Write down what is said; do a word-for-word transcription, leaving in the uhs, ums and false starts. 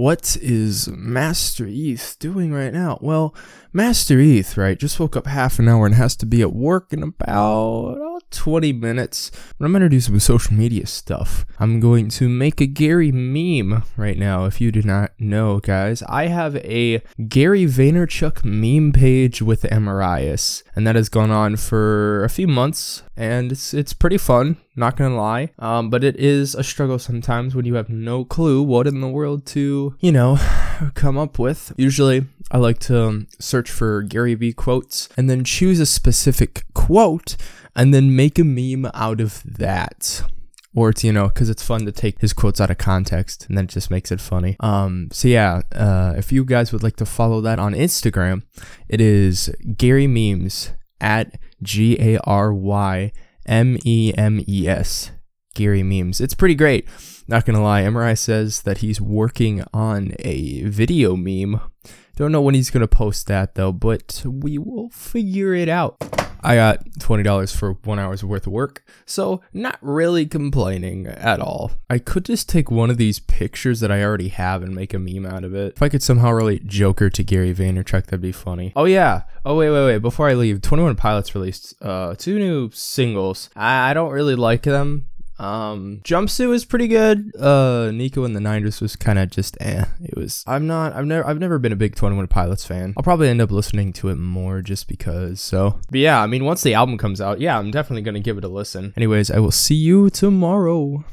what is Master E T H doing right now? Well, Master E T H, right, just woke up half an hour and has to be at work in about oh, twenty minutes. But I'm going to do some social media stuff. I'm going to make a Gary meme right now. If you do not know, guys, I have a Gary Vaynerchuk meme page with Amarius, and that has gone on for a few months, and it's it's pretty fun, not going to lie. Um, but it is a struggle sometimes when you have no clue what in the world to, you know, come up with. Usually, I like to search for Gary V quotes and then choose a specific quote and then make a meme out of that. Or it's, you know, because it's fun to take his quotes out of context and then it just makes it funny. Um, so yeah, uh, if you guys would like to follow that on Instagram, it is Gary Memes at G A R Y M E M E S. Gary Memes. It's pretty great. Not gonna lie, M R I says that he's working on a video meme. Don't know when he's gonna post that though, but we will figure it out. I got twenty dollars for one hour's worth of work, so not really complaining at all. I could just take one of these pictures that I already have and make a meme out of it. If I could somehow relate Joker to Gary Vaynerchuk, that'd be funny. Oh yeah, oh wait, wait, wait, before I leave, Twenty One Pilots released uh, two new singles. I, I don't really like them. Um, Jumpsuit was pretty good. Uh, Nico and the Niners was kind of just eh. It was. I'm not. I've never. I've never been a big Twenty One Pilots fan. I'll probably end up listening to it more just because. So, but yeah. I mean, once the album comes out, yeah, I'm definitely gonna give it a listen. Anyways, I will see you tomorrow.